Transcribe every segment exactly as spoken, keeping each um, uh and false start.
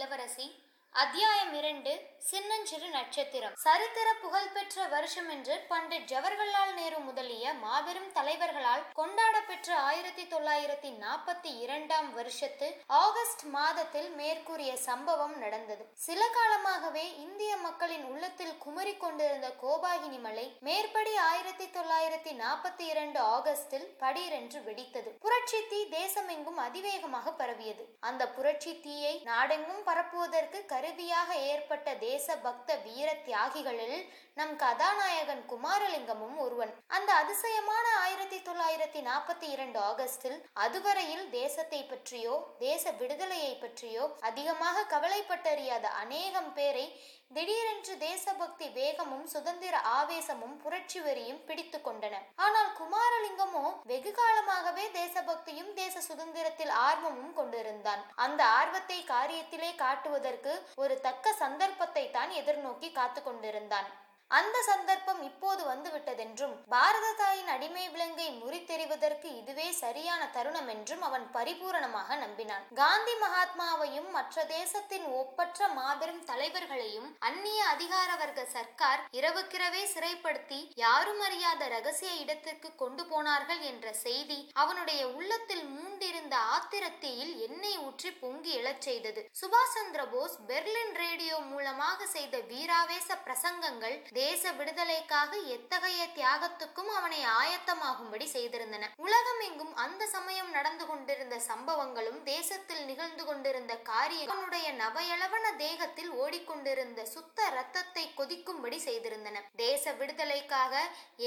இளவரசி, அத்தியாயம் இரண்டு, சின்னஞ்சிறு நட்சத்திரம். சரித்திர புகழ்பெற்ற வருஷம் என்று பண்டிட் ஜவஹர்லால் நேரு முதலிய மாபெரும் தலைவர்களால் கொண்டாடப்பெற்ற ஆயிரத்தி தொள்ளாயிரத்தி நாற்பத்தி இரண்டாம் வருஷத்து ஆகஸ்ட் மாதத்தில் மேற்கூறிய சம்பவம் நடந்தது. சில காலமாகவே இந்திய மக்களின் உள்ளத்தில் குமரி கொண்டிருந்த கோபாகினி மலை மேற்படி ஆயிரத்தி தொள்ளாயிரத்தி நாற்பத்தி இரண்டு ஆகஸ்டில் படீரென்று வெடித்தது. புரட்சி தீ தேசமெங்கும் அதிவேகமாக பரவியது. அந்த புரட்சி தீயை நாடெங்கும் பரப்புவதற்கு கருவியாக ஏற்பட்ட தேச பக்த வீர தியாகிகளில் நம் கதாநாயகன் குமாரலிங்கமும் ஒருவன். அந்த அதிசயமான ஆயிரத்தி தொள்ளாயிரத்தி நாற்பத்தி இரண்டு ஆகஸ்டில் அதுவரையில் தேசத்தை பற்றியோ தேச விடுதலையை பற்றியோ அதிகமாக கவலைப்பட்டறியாத அநேகம் பேரை திடீரென்று தேசபக்தி வேகமும் சுதந்திர ஆவேசமும் புரட்சி வெறியும் பிடித்து கொண்டன. ஆனால் குமாரலிங்கமோ வெகு காலமாகவே தேசபக்தியும் தேச சுதந்திரத்தில் ஆர்வமும் கொண்டிருந்தான். அந்த ஆர்வத்தை காரியத்திலே காட்டுவதற்கு ஒரு தக்க சந்தர்ப்பத்தை தான் எதிர்நோக்கி காத்து கொண்டிருந்தான். அந்த சந்தர்ப்பம் இப்போது வந்துவிட்டதென்றும் பாரத தாயின் அடிமை விலங்கை முறித்தெறிவதற்கு இதுவே சரியான தருணம் என்றும் அவன் பரிபூரணமாக நம்பினான். காந்தி மகாத்மாவையும் மற்ற தேசத்தின் ஒப்பற்ற மாபெரும் தலைவர்களையும் அந்நிய அதிகார வர்க்க சர்க்கார் இரவுக்கிரவே சிறைப்படுத்தி யாரும் அறியாத ரகசிய இடத்திற்கு கொண்டு போனார்கள் என்ற செய்தி அவனுடைய உள்ளத்தில் மூண்டிருந்த ஆத்திரத்தீயில் எண்ணெய் ஊற்றி பொங்கி எழச் செய்தது. சுபாஷ் சந்திர போஸ் பெர்லின் ரேடியோ மூலமாக செய்த வீராவேச பிரசங்கங்கள் தேச விடுதலைக்காக எத்தகைய தியாகத்துக்கும் அவனை ஆயத்தமாகும்படி செய்திருந்தன. உலகம் எங்கும் அந்த சமயம் நடந்து கொண்டிருந்த சம்பவங்களும் தேசத்தில் நிகழ்ந்து கொண்டிருந்த காரியங்களுடைய நவையளவன தேகத்தில் ஓடிக்கொண்டிருந்த சுத்த ரத்தத்தை கொதிக்கும்படி செய்திருந்தன. தேச விடுதலைக்காக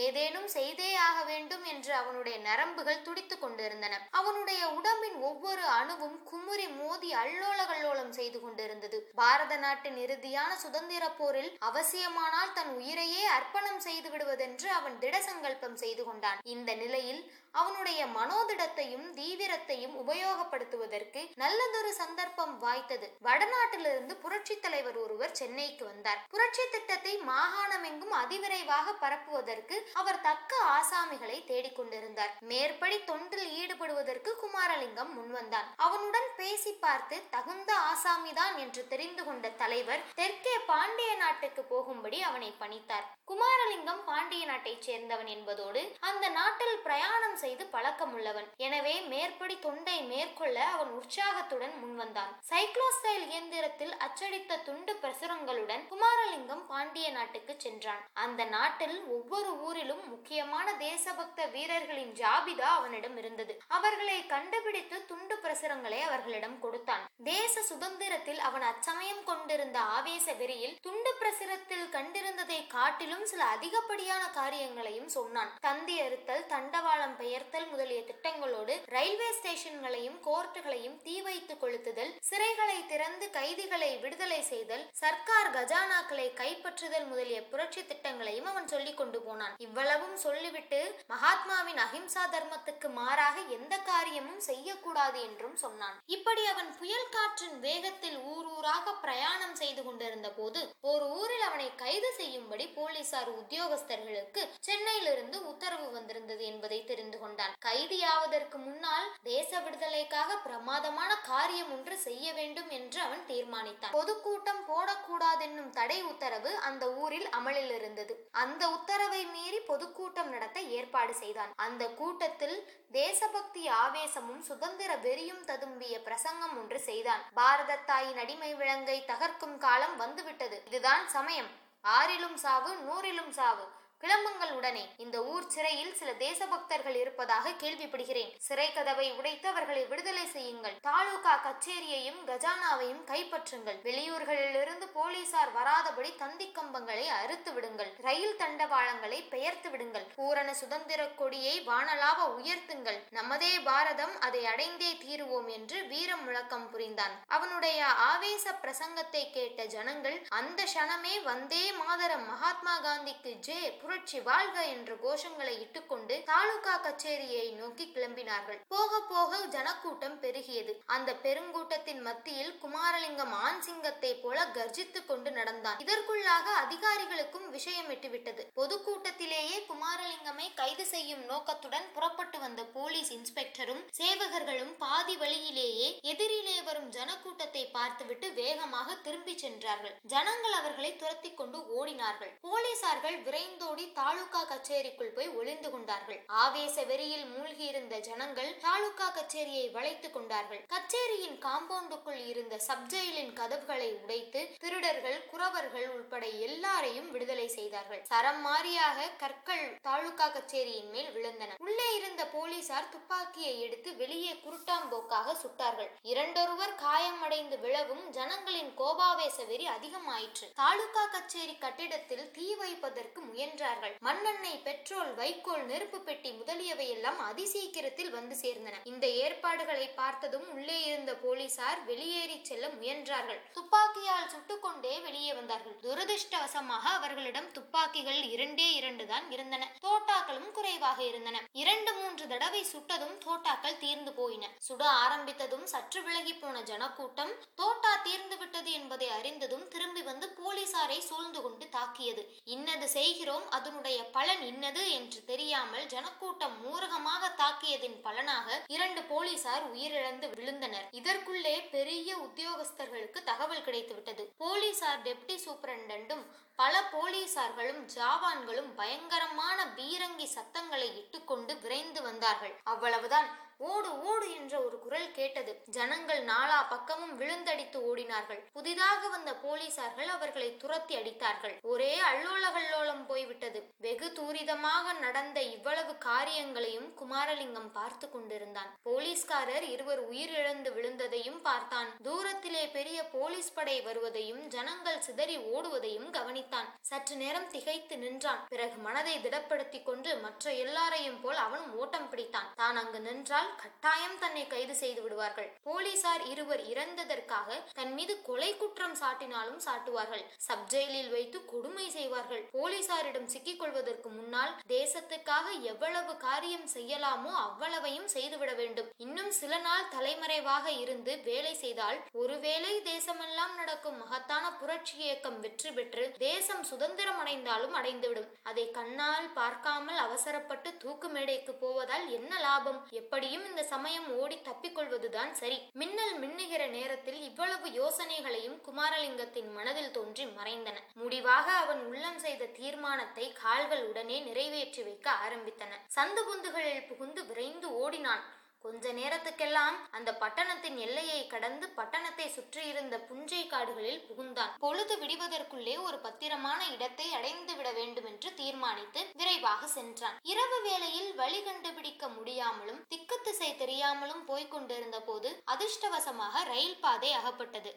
ஏதேனும் செய்தே ஆக வேண்டும் என்று அவனுடைய நரம்புகள் துடித்து கொண்டிருந்தன. அவனுடைய உடம்பின் ஒவ்வொரு அணுவும் குமுறி மோதி அல்லோலகல்லோலம் செய்து கொண்டிருந்தது. பாரத நாட்டின் இறுதியான சுதந்திர போரில் அவசியமானால் தன் உயிரையே அர்ப்பணம் செய்து விடுவதென்று அவன் திட சங்கல்பம் செய்து கொண்டான். இந்த நிலையில் அவனுடைய மனோதிடத்தையும் தீவிரத்தையும் உபயோகப்படுத்துவதற்கு நல்லதொரு சந்தர்ப்பம் வாய்த்தது. வடநாட்டிலிருந்து புரட்சி தலைவர் ஒருவர் சென்னைக்கு வந்தார். புரட்சி திட்டத்தை மாகாணமெங்கும் அதிவிரைவாக பரப்புவதற்கு அவர் தக்க ஆசாமிகளை தேடிக்கொண்டிருந்தார். மேற்படி தொண்டில் ஈடுபடுவதற்கு குமாரலிங்கம் முன்வந்தான். அவனுடன் பேசி பார்த்து தகுந்த ஆசாமிதான் என்று தெரிந்து கொண்ட தலைவர் தெற்கே பாண்டிய நாட்டுக்கு போகும்படி அவனை பணித்தார். குமாரலிங்கம் பாண்டிய நாட்டைச் சேர்ந்தவன் என்பதோடு அந்த நாட்டில் பிரயாணம் செய்து பழக்கம் உள்ளவன். எனவே மேற்படி தொண்டை மேற்கொள்ள அவன் உற்சாகத்துடன் முன்வந்தான். சைக்ளோஸ்டைல் இயந்திரத்தில் அச்சடித்த துண்டு பிரசுரங்களுடன் குமாரலிங்கம் பாண்டிய நாட்டுக்கு சென்றான். அந்த நாட்டில் ஒவ்வொரு ஊரிலும் முக்கியமான தேசபக்த வீரர்களின் ஜாபிதா அவனிடம் இருந்தது. அவர்களை கண்டுபிடித்து துண்டு பிரசுரங்களை அவர்களிடம் கொடுத்தான். தேச சுதந்திரத்தில் அவன் அச்சமயம் கொண்டிருந்த ஆவேச வெறியில் துண்டு பிரசுரத்தில் கண்டிருந்ததை காட்டிலும் சில அதிகப்படியான காரியங்களையும் சொன்னான். தந்தி அறுத்தல், தண்டவாளம் பெயர்த்தல் முதலிய திட்டங்களோடு ரயில்வே ஸ்டேஷன்களையும் கோர்ட்டுகளையும் தீ வைத்து கொளுத்துதல், சிறைகளை திறந்து கைதிகளை விடுதலை செய்தல், சர்க்கார் கஜானாக்களை கைப்பற்றுதல் முதலிய புரட்சி திட்டங்களையும் அவன் சொல்லிக் கொண்டு போனான். இவ்வளவும் சொல்லிவிட்டு மகாத்மாவின் அஹிம்சா தர்மத்துக்கு மாறாக எந்த காரியமும் செய்யக்கூடாது என்றும் சொன்னான். இப்படி அவன் புயல் காற்றின் வேகத்தில் ஊர் ஊராக பிரயாணம் செய்து கொண்டிருந்த போது ஒரு ஊரில் அவனை கைது செய்யும்படி போலீசார் உத்தியோகஸ்தர்களுக்கு சென்னையிலிருந்து உத்தரவு வந்திருந்தது என்பதை தெரிந்து கொண்டான். கைதியாவதற்கு முன்னால் தேச விடுதலைக்காக பிரமாதமான காரியம் ஒன்று செய்ய வேண்டும் என்று அவன் தீர்மானித்தான். பொதுக்கூட்டம் போடக்கூடாது என்னும் தடை உத்தரவு அந்த ஊரில் அமலில் இருந்தது. அந்த உத்தரவை மீறி பொதுக்கூட்டம் நடத்த ஏற்பாடு செய்தான். அந்த கூட்டத்தில் தேசபக்தி ஆவேசமும் சுதந்திர வெறியும் ததும்பிய பிரசங்கம் ஒன்று செய்தான். பாரத தாயின் அடிமை விலங்கை தகர்க்கும் காலம் வந்துவிட்டது. இதுதான் சமயம். ஆறிலும் சாவு, நூறிலும் சாவு. கிளம்புங்கள் உடனே. இந்த ஊர் சிறையில் சில தேசபக்தர்கள் இருப்பதாக கேள்விப்படுகிறேன். சிறை கதவை உடைத்து அவர்களை விடுதலை செய்யுங்கள். தாலுகா கச்சேரியையும் கஜானாவையும் கைப்பற்றுங்கள். வெளியூர்களிலிருந்து போலீசார் வராதபடி தந்தி கம்பங்களை அறுத்து விடுங்கள். ரயில் தண்டவாளங்களை பெயர்த்து விடுங்கள். பூரண சுதந்திர கொடியை வானலாவ உயர்த்துங்கள். நமதே பாரதம், அதை அடைந்தே தீருவோம் என்று வீரம் முழக்கம் புரிந்தான். அவனுடைய ஆவேச பிரசங்கத்தை கேட்ட ஜனங்கள் அந்த க்ஷணமே வந்தே மாதரம், மகாத்மா காந்திக்கு ஜே, புரட்சி வாழ்க என்று கோஷங்களை இட்டுக்கொண்டு தாலுகா கச்சேரியை நோக்கி கிளம்பினார்கள். போக போக ஜனக்கூட்டம் பெருகியது. அந்த பெருங்கூட்டத்தின் மத்தியில் குமாரலிங்கம் ஆண் சிங்கத்தை போல கர்ஜித்து கொண்டு நடந்தான். இதற்குள்ளாக அதிகாரிகளுக்கும் விஷயம் எட்டுவிட்டது. பொதுக்கூட்டத்திலேயே குமாரலிங்கமை கைது செய்யும் நோக்கத்துடன் புறப்பட்டு வந்த போலீஸ் இன்ஸ்பெக்டரும் சேவகர்களும் பாதி வழியிலேயே எதிரிலே வரும் ஜனக்கூட்டத்தை பார்த்துவிட்டு வேகமாக திரும்பி சென்றார்கள். ஜனங்கள் அவர்களை துரத்தி கொண்டு ஓடினார்கள். போலீசார்கள் விரைந்தோடி தாலுகா கச்சேரிக்குள் போய் ஒளிந்து கொண்டார்கள். ஆவேச வெறியில் மூழ்கி இருந்த ஜனங்கள் தாலுகா கச்சேரியை வளைத்துக் கொண்டார்கள். கச்சேரியின் காம்பவுண்டுக்குள் இருந்த சப்ஜெயிலின் கதவுகளை உடைத்து திருடர்கள், குறவர்கள் உட்பட எல்லாரையும் விடுதலை செய்தார்கள். சரம் மாறியாக கற்கள் தாலுகா கச்சேரியின் மேல் விழுந்தன. உள்ளே இருந்த போலீசார் துப்பாக்கியை எடுத்து வெளியே குருட்டாம்போக்காக சுட்டார்கள். இரண்டொருவர் காயமடைந்து விழவும் ஜனங்களின் கோபாவேச வெறி அதிகமாயிற்று. தாலுகா கச்சேரி கட்டிடத்தில் தீ வைப்பதற்கு முயன்றார்கள். மண்ணெண்ணெய், பெட்ரோல், வைக்கோல், நெருப்பு பெட்டி முதலியவை எல்லாம் அதிசீக்கிரத்தில் வந்து சேர்ந்தன. இந்த ஏற்பாடுகளை பார்த்ததும் உள்ளே இருந்த போலீசார் வெளியேறி செல்ல முயன்றார்கள். துப்பாக்கியால் சுட்டுக் கொண்டே வெளியே வந்தார்கள். துரதிருஷ்டவசமாக அவர்களிடம் துப்பாக்கிகள் இரண்டே இரண்டு தான் இருந்தன. தோட்டாக்களும் குறைவாக இருந்தன. இரண்டு மூன்று தடவை சுட்டதும் தோட்டாக்கள் தீர்ந்து போயின. சுட ஆரம்பித்ததும் சற்று விலகி போன ஜனக்கூட்டம் தோட்டா தீர்ந்து விட்டது என்பதை அறிந்ததும் திரும்பி வந்து போலீசாரை சூழ்ந்து கொண்டு தாக்கியது. இன்னது செய்கிறோம், அதனுடைய பலன் இன்னது என்று தெரியாமல் ஜனக்கூட்டம் மூர்க்கமாக தாக்கியதின் பலனாக இரண்டு போலீசார் உயிரிழந்து விழுந்தனர். இதற்குள்ளே பெரிய உத்தியோகஸ்தர்களுக்கு தகவல் கிடைத்துவிட்டது. போலீசார் டெப்டி சூப்பரண்டும் பல போலீசார்களும் ஜாவான்களும் பயங்கரமான பீரங்கி சத்தங்களை இட்டுக்கொண்டு விரைந்து வந்தார்கள். அவ்வளவுதான், ஓடு ஓடு என்ற ஒரு குரல் கேட்டது. ஜனங்கள் நாலா பக்கமும் விழுந்தடித்து ஓடினார்கள். புதிதாக வந்த போலீசார்கள் அவர்களை துரத்தி அடித்தார்கள். ஒரே அல்லோலகல்லோலம் போய்விட்டது. வெகு தூரிதமாக நடந்த இவ்வளவு காரியங்களையும் குமாரலிங்கம் பார்த்து கொண்டிருந்தான். போலீஸ்காரர் இருவர் உயிரிழந்து விழுந்ததையும் பார்த்தான். தூரத்திலே பெரிய போலீஸ் படை வருவதையும் ஜனங்கள் சிதறி ஓடுவதையும் கவனித்தான். சற்று நேரம் திகைத்து நின்றான். பிறகு மனதை திடப்படுத்தி கொண்டு மற்ற எல்லாரையும் போல் அவனும் ஓட்டம் பிடித்தான். தான் அங்கு நின்றால் கட்டாயம் தன்னை கைது செய்து விடுவார்கள். போலீசார் இருவர் இறந்ததற்காக தன் மீது கொலை குற்றம் சாட்டினாலும் சாட்டுவார்கள். சப்ஜெயிலில் வைத்து கொடுமை செய்வார்கள். போலீசாரிடம் சிக்கிக் கொள்வதற்கு முன்னால் தேசத்துக்காக எவ்வளவு காரியம் செய்யலாமோ அவ்வளவையும் செய்துவிட வேண்டும். இன்னும் சில நாள் தலைமறைவாக இருந்து வேலை செய்தால் ஒருவேளை தேசமெல்லாம் நடக்கும் மகத்தான புரட்சி இயக்கம் வெற்றி பெற்று தேசம் சுதந்திரம் அடைந்தாலும் அடைந்துவிடும். அதை கண்ணால் பார்க்காமல் அவசரப்பட்டு தூக்கு மேடைக்கு போவதால் என்ன லாபம்? எப்படியும் இந்த சமயம் ஓடி தப்பிக்கொள்வதுதான் சரி. மின்னல் மின்னுகிற நேரத்தில் இவ்வளவு யோசனைகளையும் குமாரலிங்கத்தின் மனதில் தோன்றி மறைந்தன. முடிவாக அவன் உள்ளம் செய்த தீர்மானத்தை கால்கள் உடனே நிறைவேற்றி வைக்க ஆரம்பித்தன. சந்து பொந்துகளில் புகுந்து விரைந்து ஓடினான். கொஞ்ச நேரத்துக்கெல்லாம் அந்த பட்டணத்தின் எல்லையை கடந்து பட்டணத்தை சுற்றியிருந்த புஞ்சை காடுகளில் புகுந்தான். பொழுது விடுவதற்குள்ளே ஒரு பத்திரமான இடத்தை அடைந்து விட வேண்டும் என்று தீர்மானித்து விரைவாக சென்றான். இரவு வேளையில் வழி கண்டுபிடிக்க முடியாமலும் திக்கு திசை தெரியாமலும் போய்கொண்டிருந்த போது அதிர்ஷ்டவசமாக ரயில் பாதை அகப்பட்டது.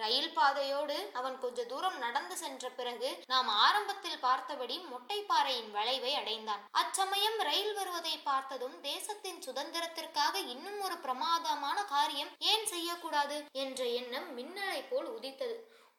ரயில் பாதையோடு அவன் கொஞ்ச தூரம் நடந்து சென்ற பிறகு நாம் ஆரம்பத்தில் பார்த்தபடி மொட்டைப்பாறையின் வளைவை அடைந்தான். அச்சமயம் ரயில் வருவதை பார்த்ததும் தேசத்தின் சுதந்திரத்திற்காக இன்னும் ஒரு பிரமாதமான காரியம் ஏன் செய்யக்கூடாது என்ற எண்ணம் மின்னலை போல் உதித்தது.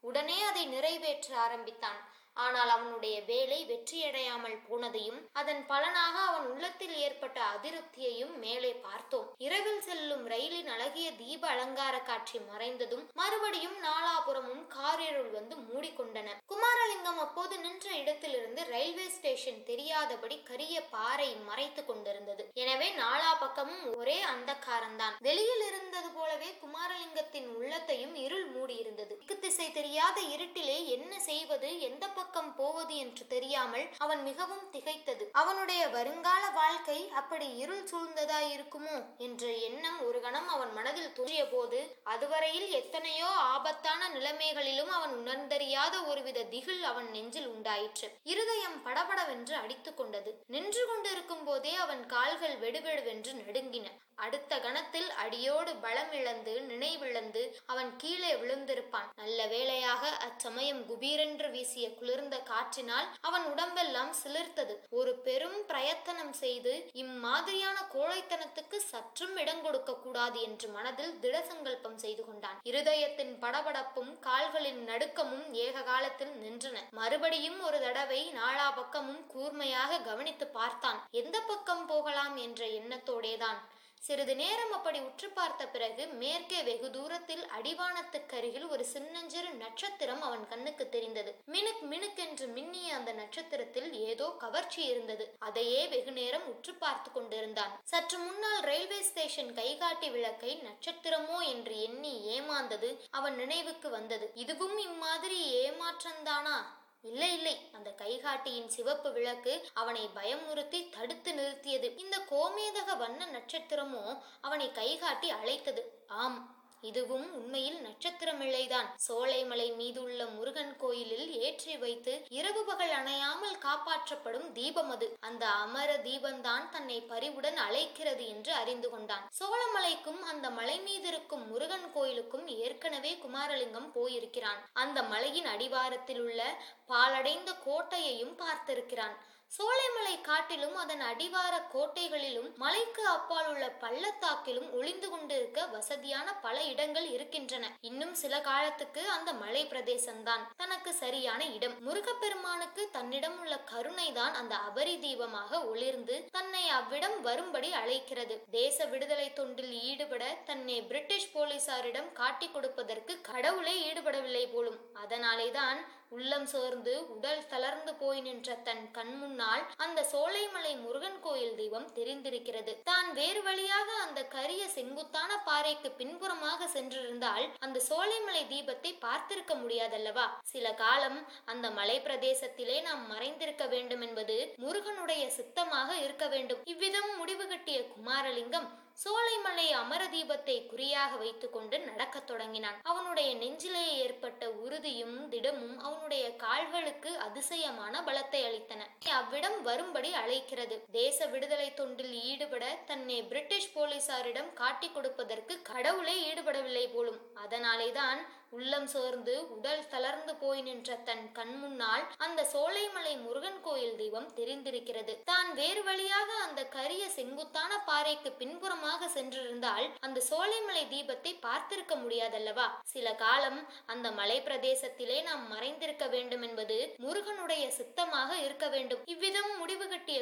உடனே அதை நிறைவேற்ற ஆரம்பித்தான். ஆனால் அவனுடைய வேலை வெற்றியடையாமல் போனதையும் அதன் பலனாக அவன் உள்ளத்தில் ஏற்பட்ட அதிருப்தியையும் மேலே பார்த்தோம். இரவில் செல்லும் ரயிலின் அழகிய தீப அலங்கார காட்சி மறைந்ததும் மறுபடியும் நாலாபுரமும் காரிருள் வந்து மூடிக்கொண்டன. குமாரலிங்கம் அப்போது நின்ற இடத்திலிருந்து ரயில்வே ஸ்டேஷன் தெரியாதபடி கரிய பாறை மறைத்து கொண்டிருந்தது. எனவே நாலா பக்கமும் ஒரே அந்தகாரம்தான். வெளியில் இருந்தது போலவே குமாரலிங்கத்தின் உள்ளத்தையும் இருள் மூடியிருந்தது. திக்கு திசை தெரியாத இருட்டிலே என்ன செய்வது, எந்த பக்கம் போவது என்று தெரியாமல் அவன் மிகவும் திகைத்தது. அவனுடைய வருங்கால வாழ்க்கை அப்படி இருள் சூழ்ந்ததாய் இருக்குமோ என்ற எண்ணம் ஒரு கணம் அவன் மனதில் தோன்றிய போது அதுவரையில் எத்தனையோ ஆபத்தான நிலைமைகளிலும் அவன் உணர்ந்தறியாத ஒருவித திகில் அவன் நெஞ்சில் உண்டாயிற்று. இருதயம் படபடவென்று அடித்துக் கொண்டது. நின்று கொண்டிருக்கும் போதே அவன் கால்கள் வெடுவெடுவென்று நடுங்கின. அடுத்த கணத்தில் அடியோடு பலம் இழந்து நினைவிழந்து அவன் கீழே விழுந்திருப்பான். நல்ல வேளையாக அச்சமயம் குபீரென்று வீசிய குளிர்ந்த காற்றினால் அவன் உடம்பெல்லாம் சிலிர்த்தது. ஒரு பெரும் பிரயத்தனம் செய்து இம்மாதிரியான கோழைத்தனத்துக்கு சற்றும் இடம் கொடுக்க கூடாது என்று மனதில் திட சங்கல்பம் செய்து கொண்டான். இருதயத்தின் படபடப்பும் கால்களின் நடுக்கமும் ஏக காலத்தில் நின்றன. மறுபடியும் ஒரு தடவை நாலா பக்கமும் கூர்மையாக கவனித்து பார்த்தான். எந்த பக்கம் போகலாம் என்ற எண்ணத்தோடேதான். சிறிது நேரம் அப்படி உற்று பார்த்த பிறகு மேற்கே வெகு தூரத்தில் அடிவானத்துக்கருகில் ஒரு சின்னஞ்சிறு நட்சத்திரம் அவன் கண்ணுக்கு தெரிந்தது. மினுக் மினுக் என்று மின்னிய அந்த நட்சத்திரத்தில் ஏதோ கவர்ச்சி இருந்தது. அதையே வெகு நேரம் உற்று பார்த்து கொண்டிருந்தான். சற்று முன்னால் ரயில்வே ஸ்டேஷன் கைகாட்டி விளக்கை நட்சத்திரமோ என்று எண்ணி ஏமா ஏமாந்தது அவன் நினைவுக்கு வந்தது. இதுவும் இம்மாதிரி ஏமாற்றந்தானா? இல்லை இல்லை, அந்த கைகாட்டியின் சிவப்பு விளக்கு அவனை பயமுறுத்தி தடுத்து நிறுத்தியது. இந்த கோமேதக வண்ண நட்சத்திரமோ அவனை கைகாட்டி அழைத்தது. ஆம், இதுவும் உண்மையில் நட்சத்திரமில்லைதான். சோலைமலை மீதுள்ள முருகன் கோயிலில் ஏற்றி வைத்து இரவு பகல் அணையாமல் காப்பாற்றப்படும் தீபம் அது. அந்த அமர தீபம்தான் தன்னை பரிவுடன் அழைக்கிறது என்று அறிந்து கொண்டான். சோழமலைக்கும் அந்த மலை மீது இருக்கும் முருகன் கோயிலுக்கும் ஏற்கனவே குமாரலிங்கம் போயிருக்கிறான். அந்த மலையின் அடிவாரத்தில் உள்ள பாலடைந்த கோட்டையையும் பார்த்திருக்கிறான். சோலைமலை காட்டிலும் அதன் அடிவார கோட்டைகளிலும் மலைக்கு அப்பால் உள்ள பள்ளத்தாக்கிலும் ஒளிந்து கொண்டிருக்க வசதியான பல இடங்கள் இருக்கின்றன. இன்னும் சில காலத்துக்கு அந்த மலை பிரதேசம்தான் தனக்கு சரியான இடம். முருகப்பெருமானுக்கு தன்னிடம் உள்ள கருணை தான் அந்த அபரி தீபமாக ஒளிர்ந்து தன்னை அவ்விடம் வரும்படி அழைக்கிறது. தேச விடுதலை தொண்டில் ஈடுபட தன்னை பிரிட்டிஷ் போலீசாரிடம் காட்டி கொடுப்பதற்கு கடவுளே ஈடுபடவில்லை போலும். அதனாலேதான் உள்ளம் சோர்ந்து உடல் தளர்ந்து போய் நின்ற தன் கண்முன்னால் அந்த சோலைமலை முருகன் கோயில் தீபம் தெரிந்திருக்கிறது. தான் வேறு வழியாக அந்த கரிய செங்குத்தான பாறைக்கு பின்புறமாக சென்றிருந்தால் அந்த சோலைமலை தீபத்தை பார்த்திருக்க முடியாதல்லவா? சில காலம் அந்த மலை பிரதேசத்திலே நாம் மறைந்திருக்க வேண்டும் என்பது முருகனுடைய சித்தமாக இருக்க வேண்டும். இவ்விதம் முடிவு கட்டிய குமாரலிங்கம் சோலைமலை அமர தீபத்தை குறியாக வைத்துக் கொண்டு நடக்க தொடங்கினான். அவனுடைய நெஞ்சிலே ஏற்பட்ட உறுதியும் திடமும் அவனுடைய கால்களுக்கு அதிசயமான பலத்தை அளித்தன. அவ்விடம் வரும்படி அழைக்கிறது. தேச விடுதலை தொண்டில் ஈடுபட தன்னை பிரிட்டிஷ் போலீசாரிடம் காட்டி கொடுப்பதற்கு கடவுளே ஈடுபடவில்லை போலும். அதனாலேதான் உள்ளம் சோர்ந்து உடல் தளர்ந்து போய் நின்ற தன் கண்முன்னால் அந்த சோலைமலை முருகன் கோயில் தீபம் தெரிந்திருக்கிறது. தான் வேறு வழியாக அந்த கரிய செங்குத்தான பாறைக்கு பின்புறமாக சென்றிருந்தால் அந்த சோலைமலை தீபத்தை பார்த்திருக்க முடியாதல்லவா? சில காலம் அந்த மலை பிரதேசத்திலே நாம் மறைந்திருக்க வேண்டும் என்பது முருகனுடைய சித்தமாக இருக்க வேண்டும். இவ்விதம் முடிவு கட்டிய